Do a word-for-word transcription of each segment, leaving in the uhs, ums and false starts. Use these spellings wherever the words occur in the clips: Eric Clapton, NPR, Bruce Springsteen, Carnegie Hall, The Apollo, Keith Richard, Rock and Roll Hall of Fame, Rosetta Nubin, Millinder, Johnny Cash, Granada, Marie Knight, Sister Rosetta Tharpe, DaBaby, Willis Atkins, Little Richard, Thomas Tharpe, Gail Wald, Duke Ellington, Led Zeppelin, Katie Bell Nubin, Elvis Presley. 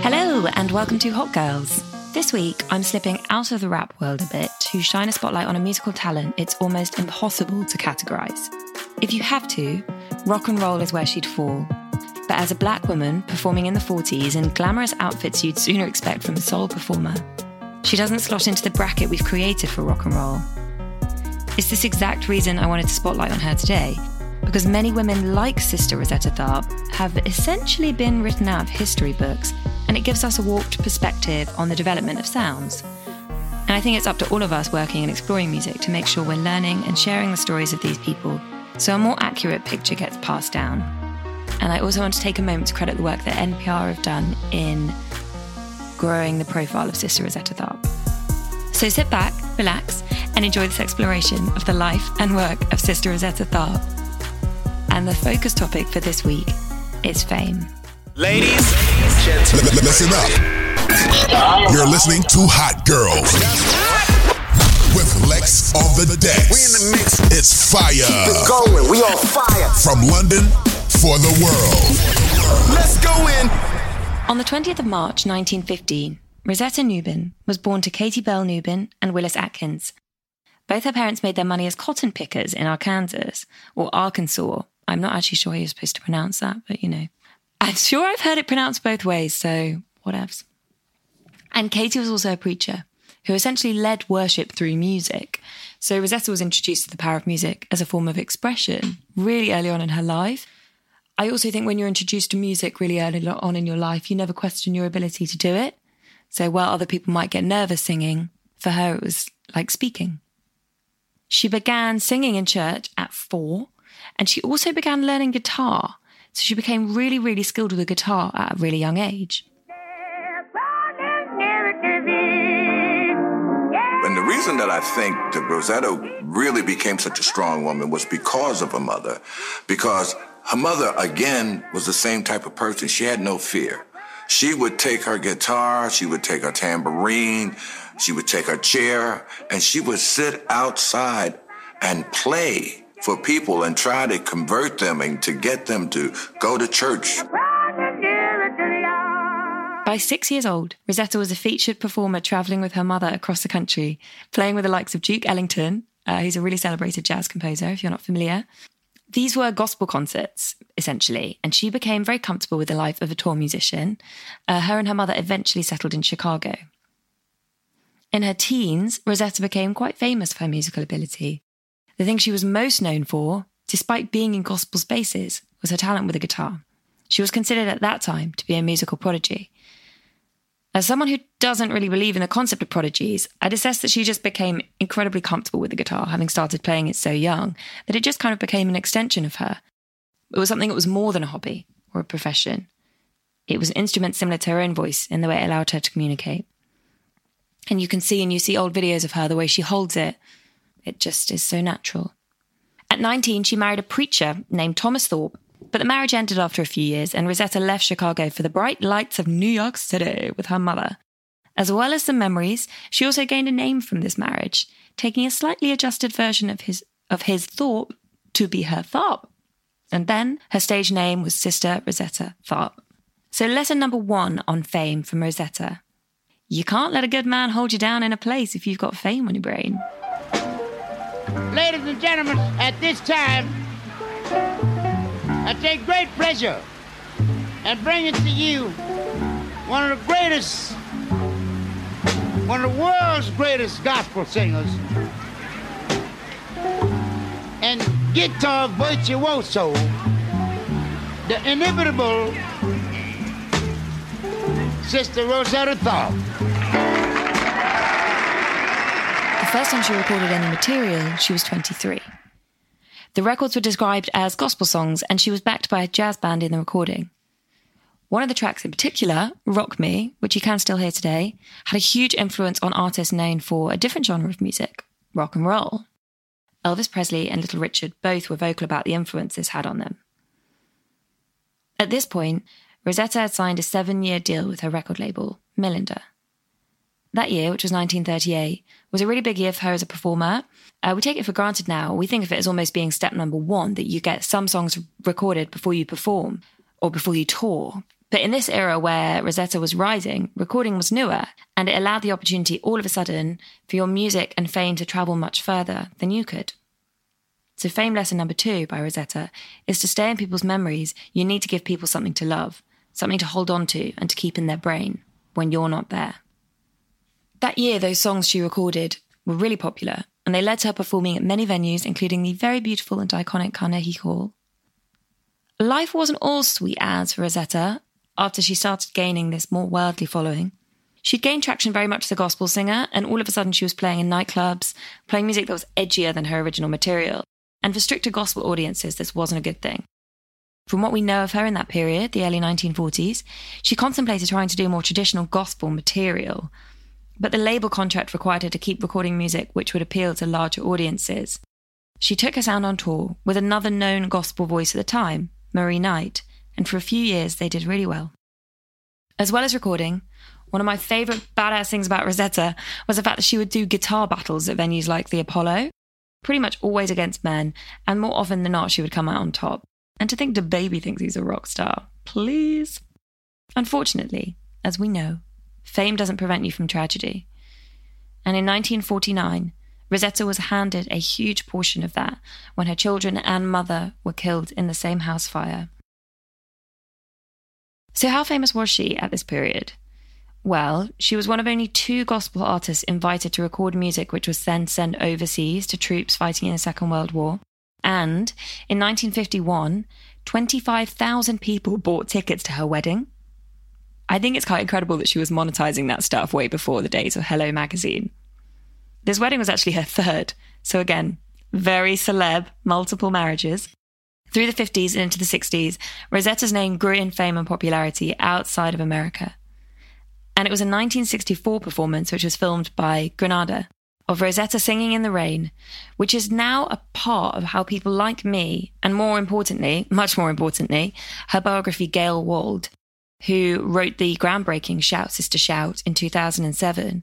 Hello and welcome to Hot Girls. This week I'm slipping out of the rap world a bit to shine a spotlight on a musical talent it's almost impossible to categorise. If you have to, rock and roll is where she'd fall. But as a black woman performing in the forties in glamorous outfits you'd sooner expect from a soul performer, she doesn't slot into the bracket we've created for rock and roll. It's this exact reason I wanted to spotlight on her today, because many women like Sister Rosetta Tharpe have essentially been written out of history books, and it gives us a warped perspective on the development of sounds. And I think it's up to all of us working and exploring music to make sure we're learning and sharing the stories of these people so a more accurate picture gets passed down. And I also want to take a moment to credit the work that N P R have done in growing the profile of Sister Rosetta Tharpe. So sit back, relax, and enjoy this exploration of the life and work of Sister Rosetta Tharpe. And the focus topic for this week is fame. Ladies, gentlemen, listen up. You're listening to Hot Girls with Lex on the decks. We in the mix. It's fire. Keep it going. We on fire. From London for the world. Let's go in. On the twentieth of March nineteen fifteen, Rosetta Nubin was born to Katie Bell Nubin and Willis Atkins. Both her parents made their money as cotton pickers in Arkansas, or Arkansas. I'm not actually sure how you're supposed to pronounce that, but you know. I'm sure I've heard it pronounced both ways, so whatevs. And Katie was also a preacher, who essentially led worship through music. So Rosetta was introduced to the power of music as a form of expression really early on in her life. I also think when you're introduced to music really early on in your life, you never question your ability to do it. So while other people might get nervous singing, for her it was like speaking. She began singing in church at four, and she also began learning guitar. So she became really, really skilled with the guitar at a really young age. And the reason that I think that Rosetta really became such a strong woman was because of her mother, because her mother, again, was the same type of person. She had no fear. She would take her guitar, she would take her tambourine, she would take her chair, and she would sit outside and play for people and try to convert them and to get them to go to church. By six years old, Rosetta was a featured performer traveling with her mother across the country, playing with the likes of Duke Ellington, uh, who's a really celebrated jazz composer, if you're not familiar. These were gospel concerts, essentially, and she became very comfortable with the life of a tour musician. Uh, her and her mother eventually settled in Chicago. In her teens, Rosetta became quite famous for her musical ability. The thing she was most known for, despite being in gospel spaces, was her talent with the guitar. She was considered at that time to be a musical prodigy. As someone who doesn't really believe in the concept of prodigies, I'd assess that she just became incredibly comfortable with the guitar, having started playing it so young, that it just kind of became an extension of her. It was something that was more than a hobby or a profession. It was an instrument similar to her own voice in the way it allowed her to communicate. And you can see, and you see old videos of her, the way she holds it. It just is so natural. At nineteen, she married a preacher named Thomas Tharpe. But the marriage ended after a few years, and Rosetta left Chicago for the bright lights of New York City with her mother. As well as some memories, she also gained a name from this marriage, taking a slightly adjusted version of his of his Tharpe to be her Tharpe. And then her stage name was Sister Rosetta Tharpe. So letter number one on fame from Rosetta. You can't let a good man hold you down in a place if you've got fame on your brain. Ladies and gentlemen, at this time, I take great pleasure in bringing to you one of the greatest, one of the world's greatest gospel singers and guitar virtuoso, the inimitable Sister Rosetta Tharpe. The first time she recorded any material, she was twenty-three. The records were described as gospel songs, and she was backed by a jazz band in the recording. One of the tracks in particular, Rock Me, which you can still hear today, had a huge influence on artists known for a different genre of music, rock and roll. Elvis Presley and Little Richard both were vocal about the influence this had on them. At this point, Rosetta had signed a seven-year deal with her record label, Millinder. that year, which was nineteen thirty-eight, was a really big year for her as a performer. Uh, we take it for granted now. We think of it as almost being step number one, that you get some songs recorded before you perform or before you tour. But in this era where Rosetta was rising, recording was newer, and it allowed the opportunity all of a sudden for your music and fame to travel much further than you could. So fame lesson number two by Rosetta is to stay in people's memories. You need to give people something to love, something to hold on to and to keep in their brain when you're not there. That year, those songs she recorded were really popular, and they led to her performing at many venues, including the very beautiful and iconic Carnegie Hall. Life wasn't all sweet as for Rosetta after she started gaining this more worldly following. She'd gained traction very much as a gospel singer, and all of a sudden she was playing in nightclubs, playing music that was edgier than her original material. And for stricter gospel audiences, this wasn't a good thing. From what we know of her in that period, the early nineteen forties, she contemplated trying to do more traditional gospel material, but the label contract required her to keep recording music which would appeal to larger audiences. She took her sound on tour with another known gospel voice at the time, Marie Knight, and for a few years they did really well. As well as recording, one of my favourite badass things about Rosetta was the fact that she would do guitar battles at venues like the Apollo, pretty much always against men, and more often than not she would come out on top. And to think DaBaby thinks he's a rock star, please. Unfortunately, as we know, fame doesn't prevent you from tragedy. And in nineteen forty-nine, Rosetta was handed a huge portion of that when her children and mother were killed in the same house fire. So how famous was she at this period? Well, she was one of only two gospel artists invited to record music which was then sent overseas to troops fighting in the Second World War. And in nineteen fifty-one, twenty-five thousand people bought tickets to her wedding. I think it's quite incredible that she was monetizing that stuff way before the days of Hello magazine. This wedding was actually her third. So again, very celeb, multiple marriages. Through the fifties and into the sixties, Rosetta's name grew in fame and popularity outside of America. And it was a nineteen sixty-four performance, which was filmed by Granada, of Rosetta singing in the rain, which is now a part of how people like me, and more importantly, much more importantly, her biography Gail Wald, who wrote the groundbreaking Shout, Sister Shout in two thousand seven.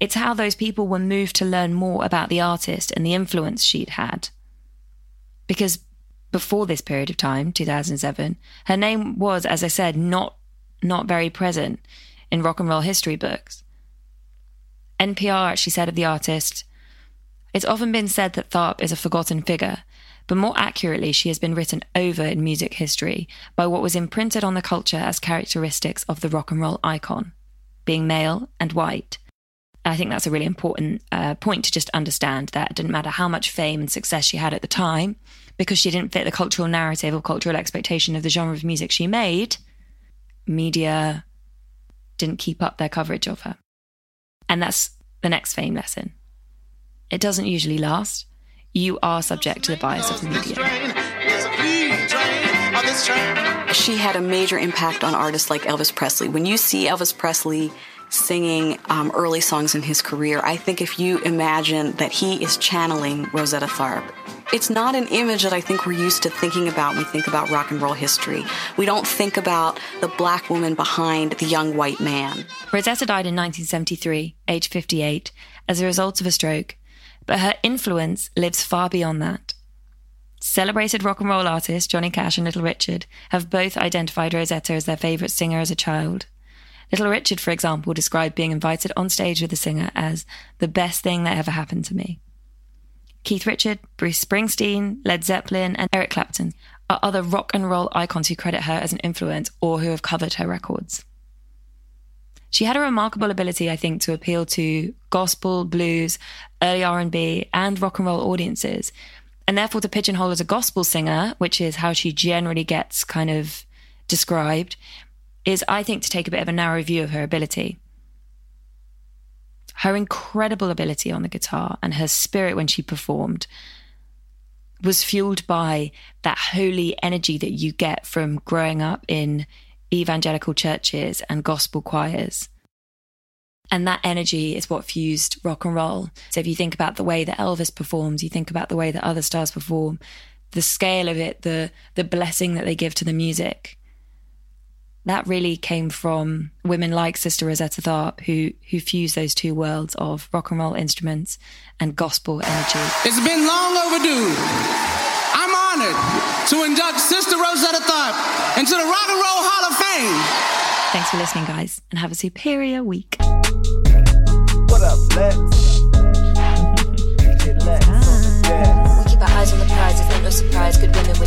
It's how those people were moved to learn more about the artist and the influence she'd had. Because before this period of time, two thousand seven, her name was, as I said, not, not very present in rock and roll history books. N P R actually said of the artist, "It's often been said that Tharpe is a forgotten figure, but more accurately, she has been written over in music history by what was imprinted on the culture as characteristics of the rock and roll icon, being male and white." I think that's a really important uh, point to just understand, that it didn't matter how much fame and success she had at the time, because she didn't fit the cultural narrative or cultural expectation of the genre of music she made, media didn't keep up their coverage of her. And that's the next fame lesson. It doesn't usually last. You are subject to the bias of the media. She had a major impact on artists like Elvis Presley. When you see Elvis Presley singing um, early songs in his career, I think if you imagine that he is channeling Rosetta Tharpe, it's not an image that I think we're used to thinking about when we think about rock and roll history. We don't think about the black woman behind the young white man. Rosetta died in nineteen seventy-three, aged fifty-eight, as a result of a stroke. But her influence lives far beyond that. Celebrated rock and roll artists Johnny Cash and Little Richard have both identified Rosetta as their favourite singer as a child. Little Richard, for example, described being invited on stage with the singer as the best thing that ever happened to me. Keith Richard, Bruce Springsteen, Led Zeppelin and Eric Clapton are other rock and roll icons who credit her as an influence or who have covered her records. She had a remarkable ability, I think, to appeal to gospel, blues, early R and B and rock and roll audiences, and therefore to pigeonhole as a gospel singer, which is how she generally gets kind of described, is, I think, to take a bit of a narrow view of her ability. Her incredible ability on the guitar and her spirit when she performed was fueled by that holy energy that you get from growing up in evangelical churches and gospel choirs. And that energy is what fused rock and roll. So if you think about the way that Elvis performs, you think about the way that other stars perform, the scale of it, the the blessing that they give to the music. that really came from women like Sister Rosetta Tharpe, who who fused those two worlds of rock and roll instruments and gospel energy. It's been long overdue. I'm honored to induct Sister Rosetta Tharpe into the Rock and Roll Hall of Fame. Thanks for listening, guys, and have a superior week. What up, Lex? D J Lex on the desk. We keep our eyes on the prize. It's not no surprise. Good women.